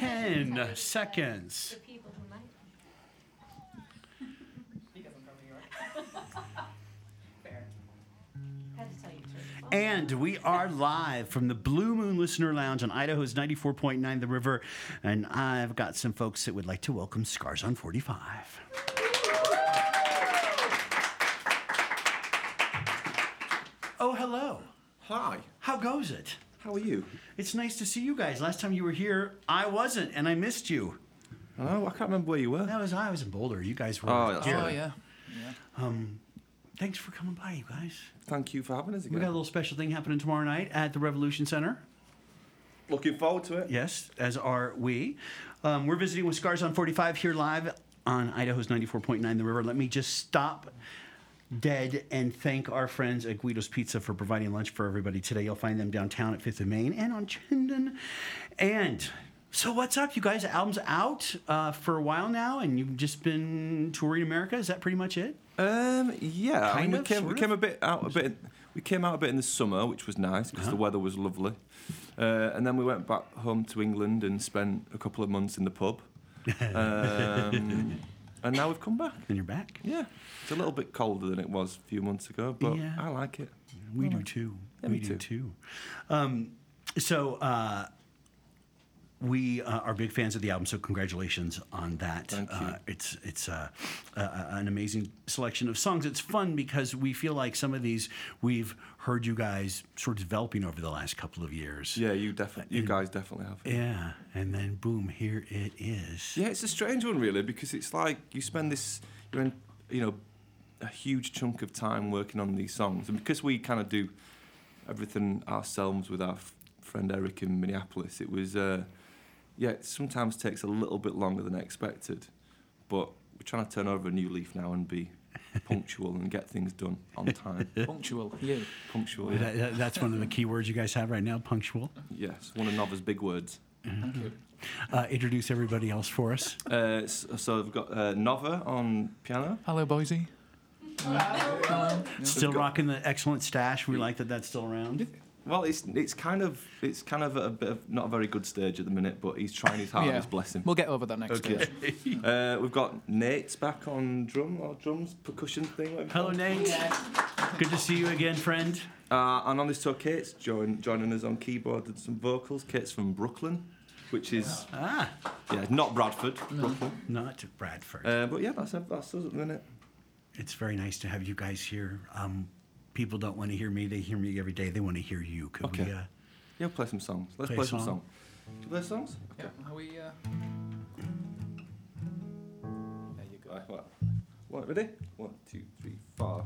10 seconds. The people who might. Because I'm from New York. Fair. Had to tell you the truth. And we are live from the Blue Moon Listener Lounge on Idaho's 94.9 The River. And I've got some folks that would like to welcome Scars on 45. Oh, hello. Hi. How goes it? How are you? It's nice to see you guys. Last time you were here, I wasn't, and I missed you. Oh, I can't remember where you were. I was in Boulder. You guys were here. Oh, yeah. Thanks for coming by, you guys. Thank you for having us again. We got a little special thing happening tomorrow night at the Revolution Center. Looking forward to it. Yes, as are we. We're visiting with Scars on 45 here live on Idaho's 94.9 The River. Let me just stop dead and thank our friends at Guido's Pizza for providing lunch for everybody today. You'll find them downtown at 5th and Main and on Chinden. And so what's up, you guys? The album's out for a while now, and you've just been touring America. Is that pretty much it? Yeah. We came out a bit in the summer, which was nice because the weather was lovely. And then we went back home to England and spent a couple of months in the pub. And now we've come back. And you're back. Yeah. It's a little bit colder than it was a few months ago, but yeah. I like it. We do too. Yeah, we do too. We are big fans of the album, so congratulations on that. Thank you. It's an amazing selection of songs. It's fun because we feel like some of these we've heard you guys sort of developing over the last couple of years. Yeah, you guys definitely have. Yeah, and then boom, here it is. Yeah, it's a strange one really because it's like you spend a huge chunk of time working on these songs, and because we kind of do everything ourselves with our friend Eric in Minneapolis, it was. It sometimes takes a little bit longer than I expected, but we're trying to turn over a new leaf now and be punctual and get things done on time. Punctual, yeah. Punctual, yeah. That's one of the key words you guys have right now, punctual. Yes, one of Nova's big words. Thank you. Introduce everybody else for us. So we've got Nova on piano. Hello, Boise. Hello. Still rocking the excellent stash. We like that's still around. Well, it's kind of at a bit of not a very good stage at the minute, but he's trying his hardest. Yeah. Bless him. We'll get over that next stage. We've got Nate's back on drums, percussion thing. Hello, Nate. Yeah. Good to see you again, friend. And on this tour, Kate's joining us on keyboard and some vocals. Kate's from Brooklyn, which is not Bradford. No. Brooklyn. Not Bradford. But yeah, that's us at the minute. It's very nice to have you guys here. People don't want to hear me. They hear me every day. They want to hear you. Could we... Yeah, play some songs. Let's play some songs. Do you play songs? Okay. Yeah, are we... There you go. Right, what? Ready? 1, 2, 3, 4...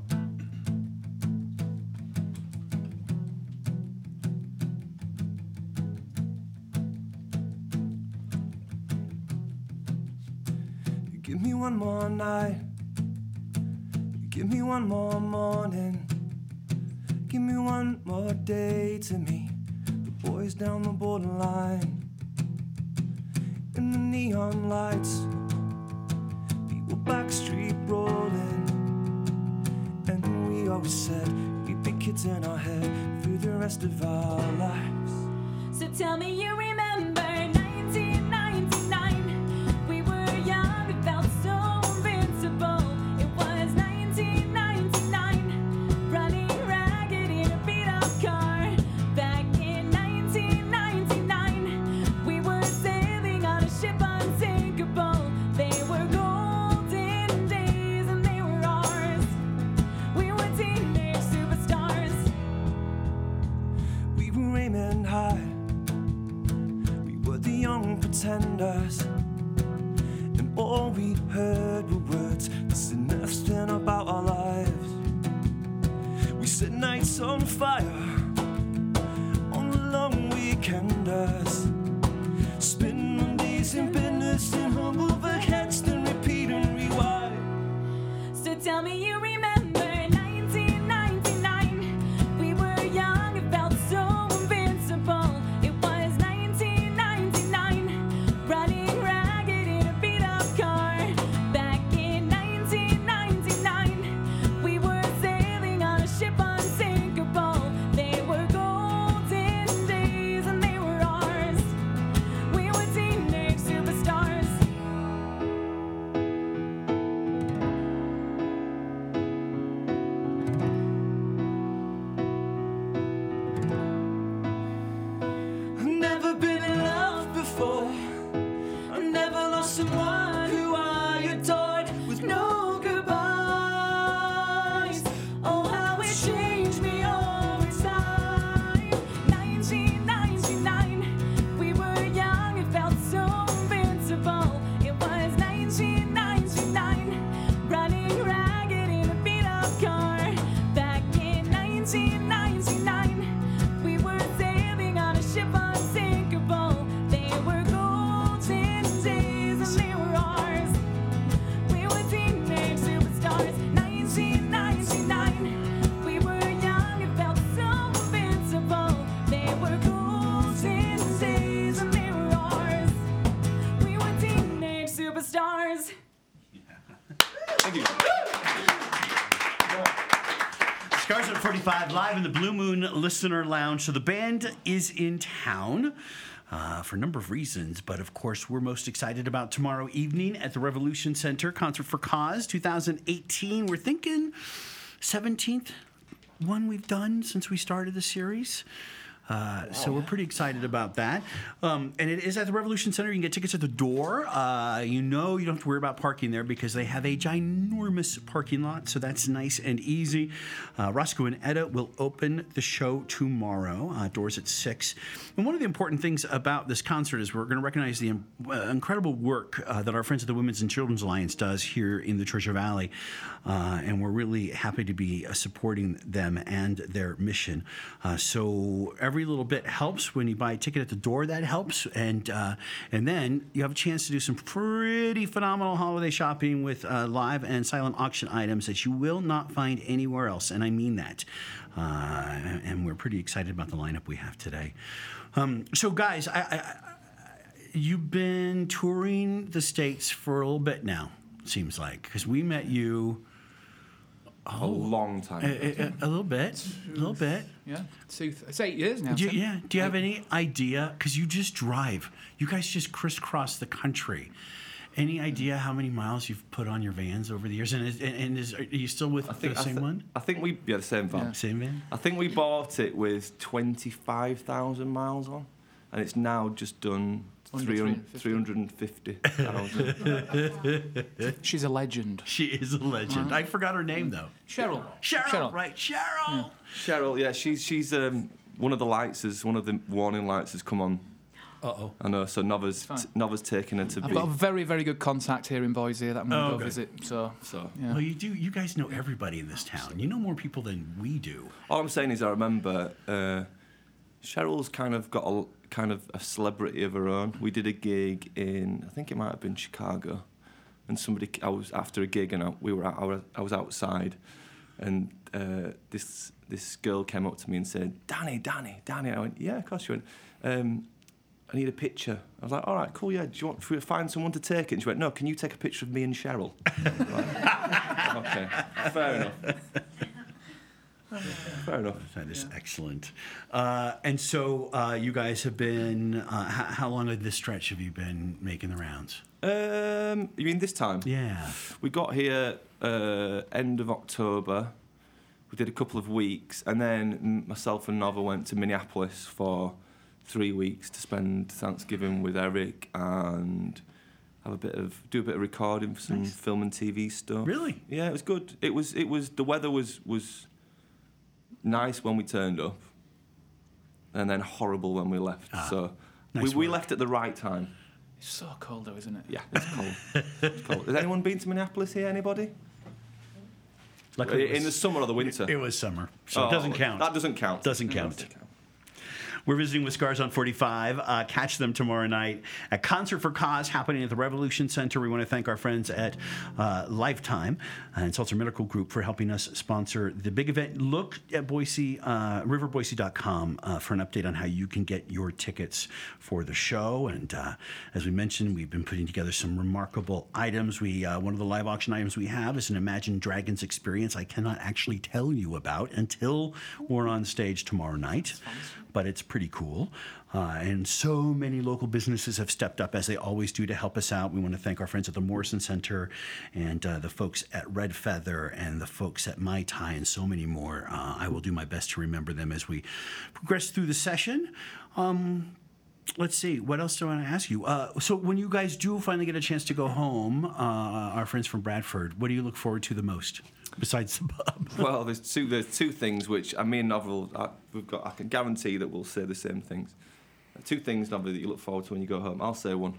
You give me one more night. You give me one more morning. Give me one more day to meet the boys down the borderline. In the neon lights, people backstreet rolling. And we always said we'd be kids in our head through the rest of our lives. So tell me you remember 1999. We were young, we felt so invincible. It was 1999. Pretenders, and all we heard were words that said nothing about our lives. We set nights on fire on the long weekenders, spin Mondays in business and hung over heads, then repeat and rewind. So tell me you remember. 45 live in the Blue Moon Listener Lounge. So the band is in town for a number of reasons, but of course we're most excited about tomorrow evening at the Revolution Center, Concert for Cause 2018. We're thinking 17th one we've done since we started the series. Wow. So we're pretty excited about that. And it is at the Revolution Center. You can get tickets at the door. You don't have to worry about parking there because they have a ginormous parking lot, so that's nice and easy. Roscoe and Etta will open the show tomorrow. Doors at 6. And one of the important things about this concert is we're going to recognize the incredible work that our friends at the Women's and Children's Alliance does here in the Treasure Valley. And we're really happy to be supporting them and their mission. So every little bit helps. When you buy a ticket at the door, that helps. And then you have a chance to do some pretty phenomenal holiday shopping with live and silent auction items that you will not find anywhere else. And I mean that. And we're pretty excited about the lineup we have today. So guys, you've been touring the States for a little bit now, seems like. Because we met you... a long time. A little bit. Yeah. It's 8 years now. Do you have any idea? Because you just drive. You guys just crisscross the country. Any idea how many miles you've put on your vans over the years? And are you still with the same one? I think we... Yeah, the same van. Yeah. Same van? I think we bought it with 25,000 miles on. And it's now just done... 350,000. She's a legend. She is a legend. I forgot her name, though. Cheryl. Right, Cheryl. Yeah. Cheryl, yeah, she's one of the lights, one of the warning lights has come on. Uh-oh. I know, so Nova's taking her to be... I've got a very, very good contact here in Boise that I'm going to go visit, so yeah. Well, you guys know everybody in this town. You know more people than we do. All I'm saying is I remember Cheryl's kind of got a celebrity of her own. We did a gig in, I think it might have been Chicago, and I was outside, and this girl came up to me and said, "Danny." I went, "Yeah, of course." She went, "I need a picture." I was like, "All right, cool, yeah. Do you want to find someone to take it?" And she went, "No, can you take a picture of me and Cheryl?" Like, okay, fair enough. Fair enough. That is excellent. And so you guys have been... how long of this stretch have you been making the rounds? You mean this time? Yeah. We got here end of October. We did a couple of weeks. And then myself and Nova went to Minneapolis for 3 weeks to spend Thanksgiving with Eric and... do a bit of recording for some film and TV stuff. Really? Yeah, it was good. It was the weather was nice when we turned up, and then horrible when we left. We left at the right time. It's so cold, though, isn't it? Yeah, it's cold. Has anyone been to Minneapolis here? Anybody? Like in the summer or the winter? It was summer, so it doesn't count. That doesn't count. Doesn't count. We're visiting with Scars on 45. Catch them tomorrow night at Concert for Cause happening at the Revolution Center. We want to thank our friends at Lifetime and Seltzer Medical Group for helping us sponsor the big event. Look at Boise, riverboise.com for an update on how you can get your tickets for the show. And as we mentioned, we've been putting together some remarkable items. One of the live auction items we have is an Imagine Dragons experience I cannot actually tell you about until we're on stage tomorrow night. But it's pretty cool. And so many local businesses have stepped up, as they always do, to help us out. We want to thank our friends at the Morrison Center and the folks at Red Feather and the folks at My Tie and so many more. I will do my best to remember them as we progress through the session. Let's see. What else do I want to ask you? So when you guys do finally get a chance to go home, our friends from Bradford, what do you look forward to the most? Besides the pub. Well, there's two things which me and Nova, I can guarantee that we'll say the same things. Two things, Nova, that you look forward to when you go home. I'll say one.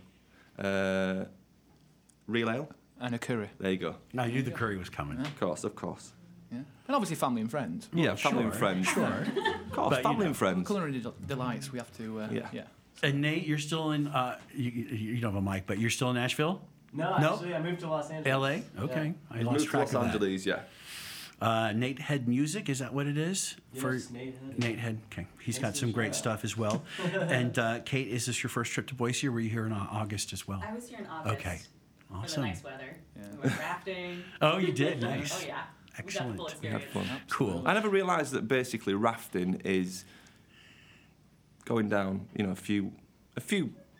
Real ale. And a curry. There you go. No, you knew the curry was coming. Yeah. Of course. Yeah. And obviously family and friends. Well, yeah, family and friends. Sure. Of course, but, family and friends. Culinary delights, we have to... Yeah. And Nate, you're still in... you don't have a mic, but you're still in Nashville? No, actually, I moved to Los Angeles. LA? Okay. Yeah. I lost track of that. Los Angeles, yeah. Nate Head Music, is that what it is? Yes, Nate Head. Okay. He's got some great stuff as well. And Kate, is this your first trip to Boise, or were you here in August as well? I was here in August. Okay. Awesome. For the nice weather. Yeah. We went rafting. Oh, you did? Nice. Oh, yeah. Excellent. We had fun. Cool. I never realised that basically rafting is going down, you know, a few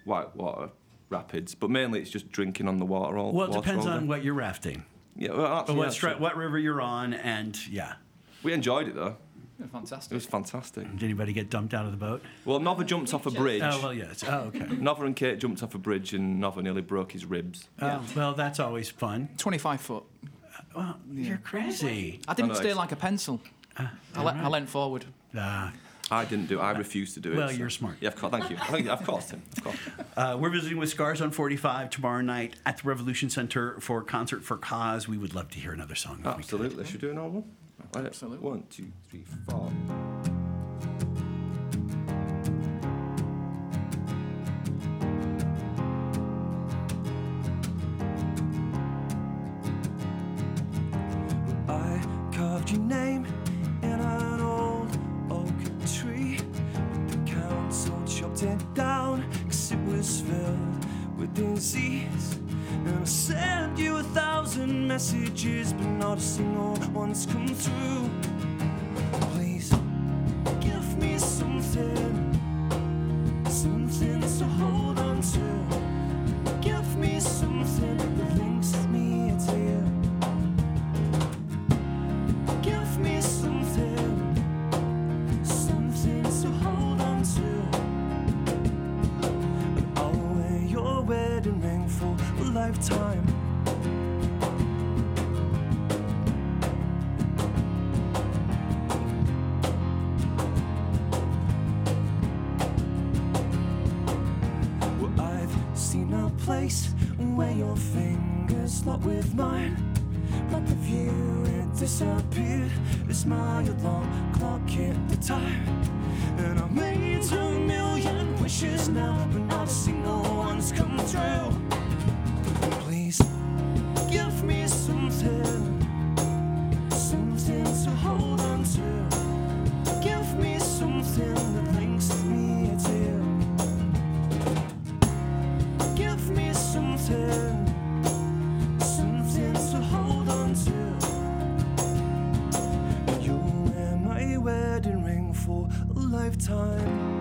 whitewater rapids, but mainly it's just drinking on the water. Well, it depends on what you're rafting. Yeah. Well, actually, what river you're on, and yeah. We enjoyed it though. Yeah, fantastic. It was fantastic. Did anybody get dumped out of the boat? Well, Nova jumped off a bridge. Oh, well, yes. Oh, okay. Nova and Kate jumped off a bridge, and Nova nearly broke his ribs. Oh, yeah. Well, that's always fun. 25 foot. Well, yeah. You're crazy. I didn't steer like a pencil. I leant forward. I didn't do it. I refused to do it. Well, you're smart. Yeah, of course. Thank you. I've cost him. We're visiting with Scars on 45 tomorrow night at the Revolution Center for Concert for Cause. We would love to hear another song. Absolutely. Should we do another one? Absolutely. 1, 2, 3, 4. I carved your name in an old oak tree, but the council chopped it down 'cause it was filled with disease. And I sent you 1,000 messages, but not a single one's come through. Please give me something to hold on to. Give me something that links me to you. Give me something to hold on to. And I'll wear your wedding ring for lifetime. Well, I've seen a place where your fingers locked with mine, but the view it disappeared. It's my alarm clock at the time, and I made 2 million wishes now, but not a single one's come true. Give me something to hold on to. Give me something that links me to you. Give me something to hold on to. You wear my wedding ring for a lifetime.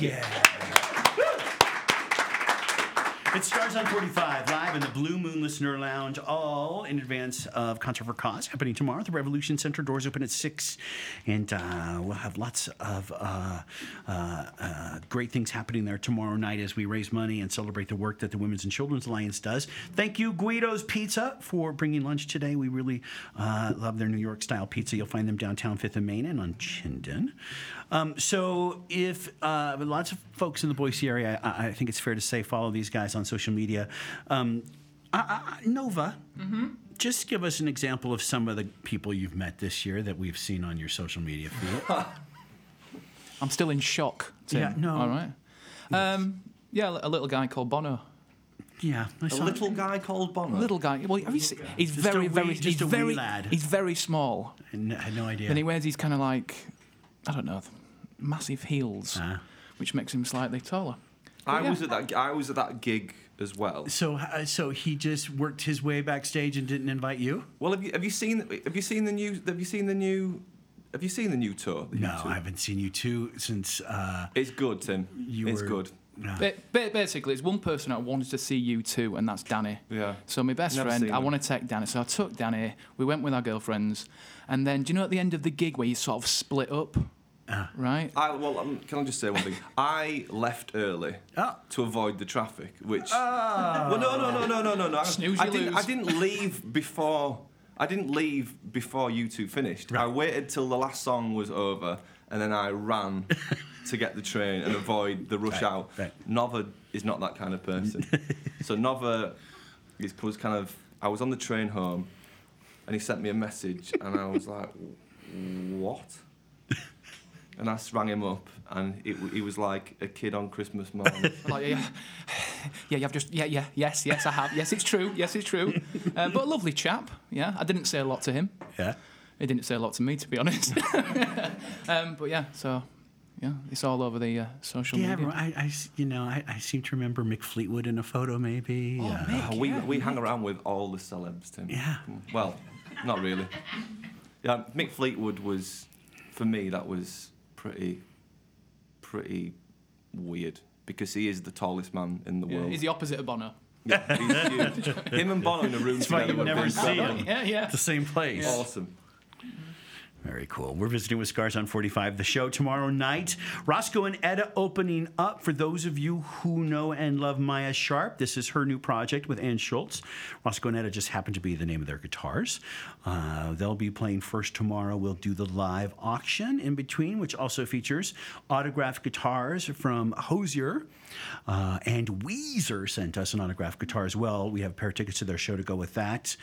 Yeah. It's Stars on 45, live in the Blue Moon Listener Lounge, all in advance of Concert for Cause, happening tomorrow at the Revolution Center. Doors open at 6, and we'll have lots of great things happening there tomorrow night as we raise money and celebrate the work that the Women's and Children's Alliance does. Thank you, Guido's Pizza, for bringing lunch today. We really love their New York-style pizza. You'll find them downtown 5th and Main and on Chinden. So if lots of folks in the Boise area, I think it's fair to say, follow these guys on social media. Nova, just give us an example of some of the people you've met this year that we've seen on your social media feed. I'm still in shock, Tim. Yeah, no. All right. Yes. Yeah, a little guy called Bono. Yeah, Little guy. Well, have you seen? He's just very lad. He's very small. I had no idea. And he wears these kind of like, I don't know, massive heels, which makes him slightly taller. I was at that gig as well. So he just worked his way backstage and didn't invite you? Well, have you seen the new tour? No, I haven't seen U2 since. It's good, Tim. It's good. No. Basically, it's one person that wanted to see U2, and that's Danny. Yeah. So my best friend, I want to take Danny. So I took Danny. We went with our girlfriends, and then do you know at the end of the gig where you sort of split up, right? Can I just say one thing? I left early to avoid the traffic, which. Well, no. I didn't leave before U2 finished. Right. I waited till the last song was over. And then I ran to get the train and avoid the rush out. Right. Nova is not that kind of person. So Nova was kind of... I was on the train home, and he sent me a message, and I was like, what? And I rang him up, and he was like a kid on Christmas morning. Like, yes, I have. Yes, it's true. But a lovely chap, yeah. I didn't say a lot to him. Yeah. It didn't say a lot to me, to be honest. But it's all over the social media. Yeah, I seem to remember Mick Fleetwood in a photo, maybe. Oh, Mick, we hang around with all the celebs, Tim. Yeah. Well, not really. Yeah, Mick Fleetwood was, for me, that was pretty weird because he is the tallest man in the world. He's the opposite of Bono. Yeah, he's huge. Him and Bono in a room together. You've never seen him. Yeah. The same place. Yeah. Awesome. Very cool. We're visiting with Scars on 45, the show tomorrow night. Roscoe and Etta opening up. For those of you who know and love Maya Sharp, this is her new project with Ann Schultz. Roscoe and Etta just happened to be the name of their guitars. They'll be playing first tomorrow. We'll do the live auction in between, which also features autographed guitars from Hozier. And Weezer sent us an autographed guitar as well. We have a pair of tickets to their show to go with that.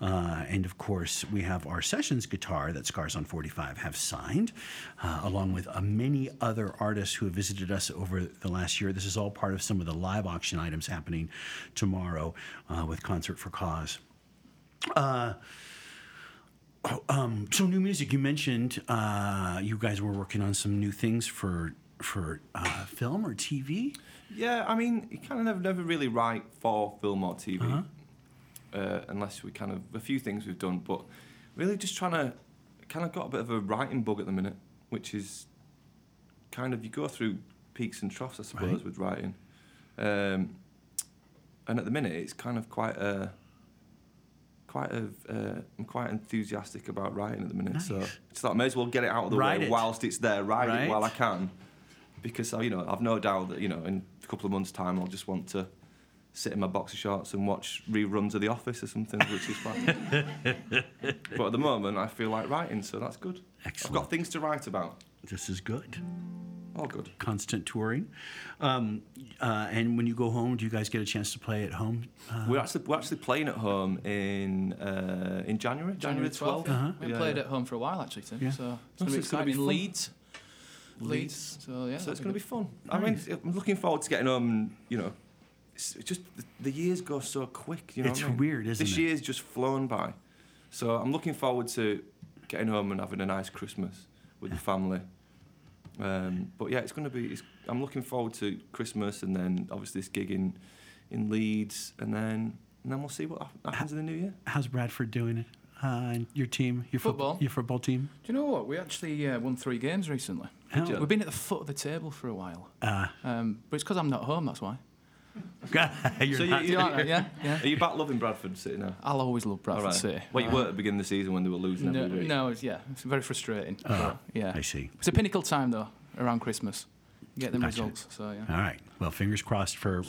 And, of course, we have our Sessions guitar that Scars on 45 have signed, along with many other artists who have visited us over the last year. This is all part of some of the live auction items happening tomorrow with Concert for Cause. So new music. You mentioned you guys were working on some new things for film or TV? Yeah, I mean, you kind of never really write for film or TV, unless we kind of... A few things we've done, but really just trying to... Kind of got a bit of a writing bug at the minute, which is kind of... You go through peaks and troughs, I suppose, right, with writing. And at the minute, it's kind of I'm quite enthusiastic about writing at the minute, nice. So it's like I may as well get it out of the way whilst it's there, write it while I can, because I've no doubt that in a couple of months' time I'll just want to sit in my boxer shorts and watch reruns of The Office or something, which is fine. But at the moment I feel like writing, so that's good. Excellent. I've got things to write about. This is good. All good. Constant touring. And when you go home, do you guys get a chance to play at home? We're actually playing at home in January. January 12th. Uh-huh. We played at home for a while, actually, Tim. Yeah. So it's going to be in Leeds. So it's going to be fun. Nice. I mean, I'm looking forward to getting home and, it's just the years go so quick. It's weird, isn't it? This year's just flown by. So I'm looking forward to getting home and having a nice Christmas with the family. But yeah, it's going to be... I'm looking forward to Christmas, and then obviously this gig in Leeds, and then we'll see what happens in the new year. How's Bradford doing? Your team, your football team. Do you know what? We actually won 3 games recently. We've been at the foot of the table for a while. But it's because I'm not home. That's why. Are you back loving Bradford City now? I'll always love Bradford City. Well, you were at the beginning of the season when they were losing every week. It's very frustrating. I see. It's a pinnacle time though, around Christmas. You get them results. So yeah. All right. Well, fingers crossed for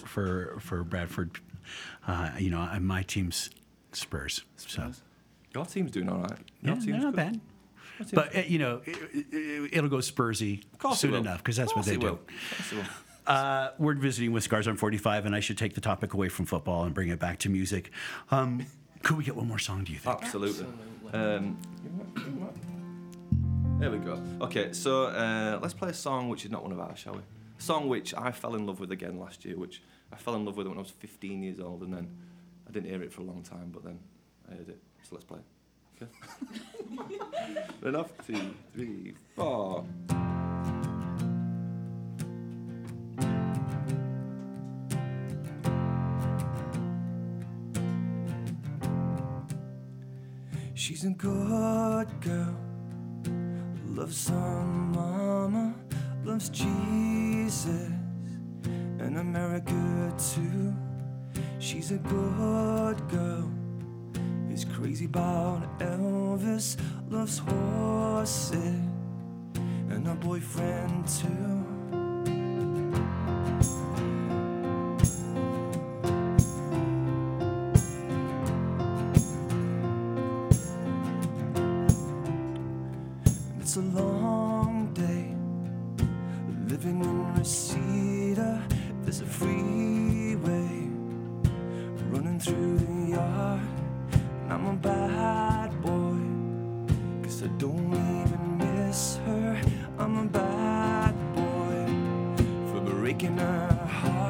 Bradford. My team's Spurs. Your team's doing all right. Your team's not bad. But it'll go Spursy soon enough because that's what they do. Of course it will. We're visiting with Scars on 45, and I should take the topic away from football and bring it back to music. Could we get one more song, do you think? Absolutely. There we go. Okay, so let's play a song which is not one of ours, shall we? A song which I fell in love with again last year, which I fell in love with when I was 15 years old, and then I didn't hear it for a long time, but then I heard it. So let's play it. Okay? Enough. 2, 3, 4... She's a good girl, loves her mama, loves Jesus, and America too. She's a good girl, is crazy about Elvis, loves horses, and her boyfriend too. It's a long day living in Reseda. There's a freeway running through the yard, and I'm a bad boy, 'cause I don't even miss her. I'm a bad boy for breaking her heart.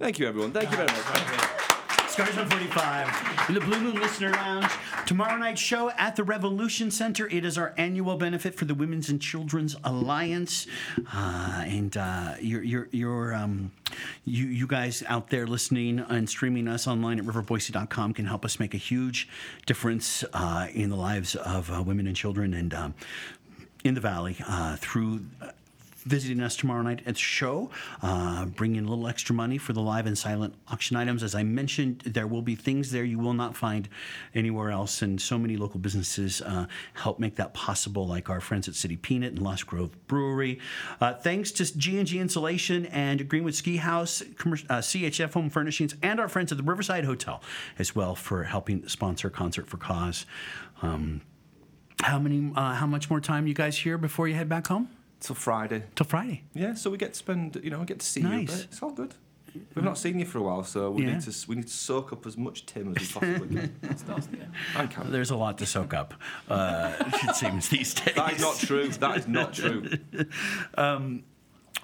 Thank you, everyone. Thank you very much. Right. Scars on 45 in the Blue Moon Listener Lounge. Tomorrow night's show at the Revolution Center. It is our annual benefit for the Women's and Children's Alliance. You guys out there listening and streaming us online at riverboise.com can help us make a huge difference in the lives of women and children and in the Valley through... visiting us tomorrow night at the show, bringing a little extra money for the live and silent auction items. As I mentioned, there will be things there you will not find anywhere else, and so many local businesses help make that possible, like our friends at City Peanut and Lost Grove Brewery. Thanks to G&G Insulation and Greenwood Ski House, CHF Home Furnishings, and our friends at the Riverside Hotel as well for helping sponsor Concert for Cause. How much more time you guys here before you head back home? Till Friday. Yeah, so we get to spend, we get to see you. But it's all good. We've not seen you for a while, so we need to soak up as much Tim as we possibly can. There's a lot to soak up, it seems, these days. That is not true.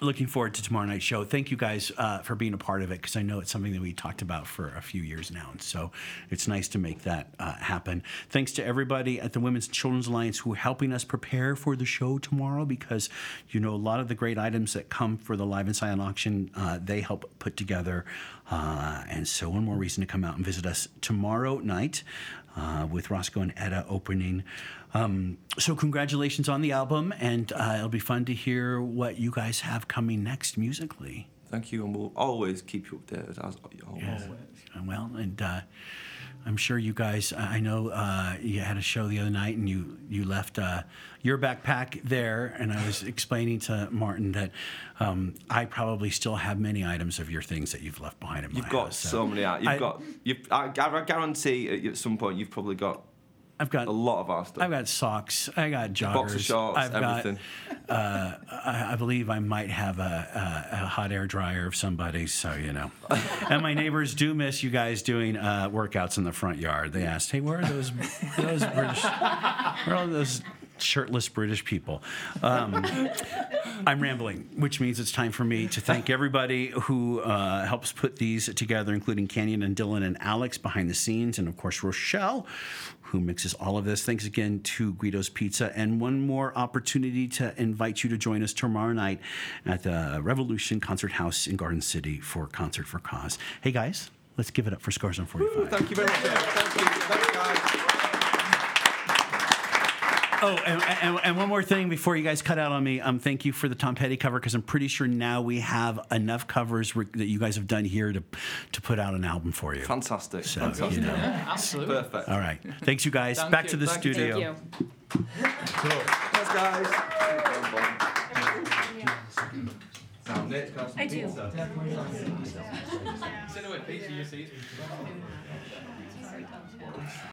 looking forward to tomorrow night's show. Thank you guys for being a part of it, because I know it's something that we talked about for a few years now, and so it's nice to make that happen. Thanks to everybody at the Women's and Children's Alliance who are helping us prepare for the show tomorrow, because you know a lot of the great items that come for the Live and Silent Auction, they help put together, and so one more reason to come out and visit us tomorrow night with Roscoe and Etta opening. So congratulations on the album, and it'll be fun to hear what you guys have coming next musically. Thank you, and we'll always keep you updated, as always. Yeah. Well, and I'm sure you guys, I know you had a show the other night, and you left your backpack there, and I was explaining to Martin that I probably still have many items of your things that you've left behind in my house. You've got so many. I guarantee at some point you've probably got... I've got a lot of our stuff. I've got socks. I got joggers. Boxer shorts. I've everything. Got, I believe I might have a hot air dryer of somebody's. So you know, and my neighbors do miss you guys doing workouts in the front yard. They asked, "Hey, where are those British? Where are those shirtless British people?" I'm rambling, which means it's time for me to thank everybody who helps put these together, including Canyon and Dylan and Alex behind the scenes, and of course Rochelle, who mixes all of this. Thanks again to Guido's Pizza. And one more opportunity to invite you to join us tomorrow night at the Revolution Concert House in Garden City for Concert for Cause. Hey guys, let's give it up for Scars on 45. Woo, thank you very much. Thank you. Thank you guys. Oh, and one more thing before you guys cut out on me. Thank you for the Tom Petty cover, because I'm pretty sure now we have enough covers that you guys have done here to put out an album for you. Fantastic. So, fantastic. You know. Yeah, absolutely. Perfect. All right. Thanks, you guys. Thank Back you. To the Thank studio. You. Thank you. Thanks, guys. I do. I do.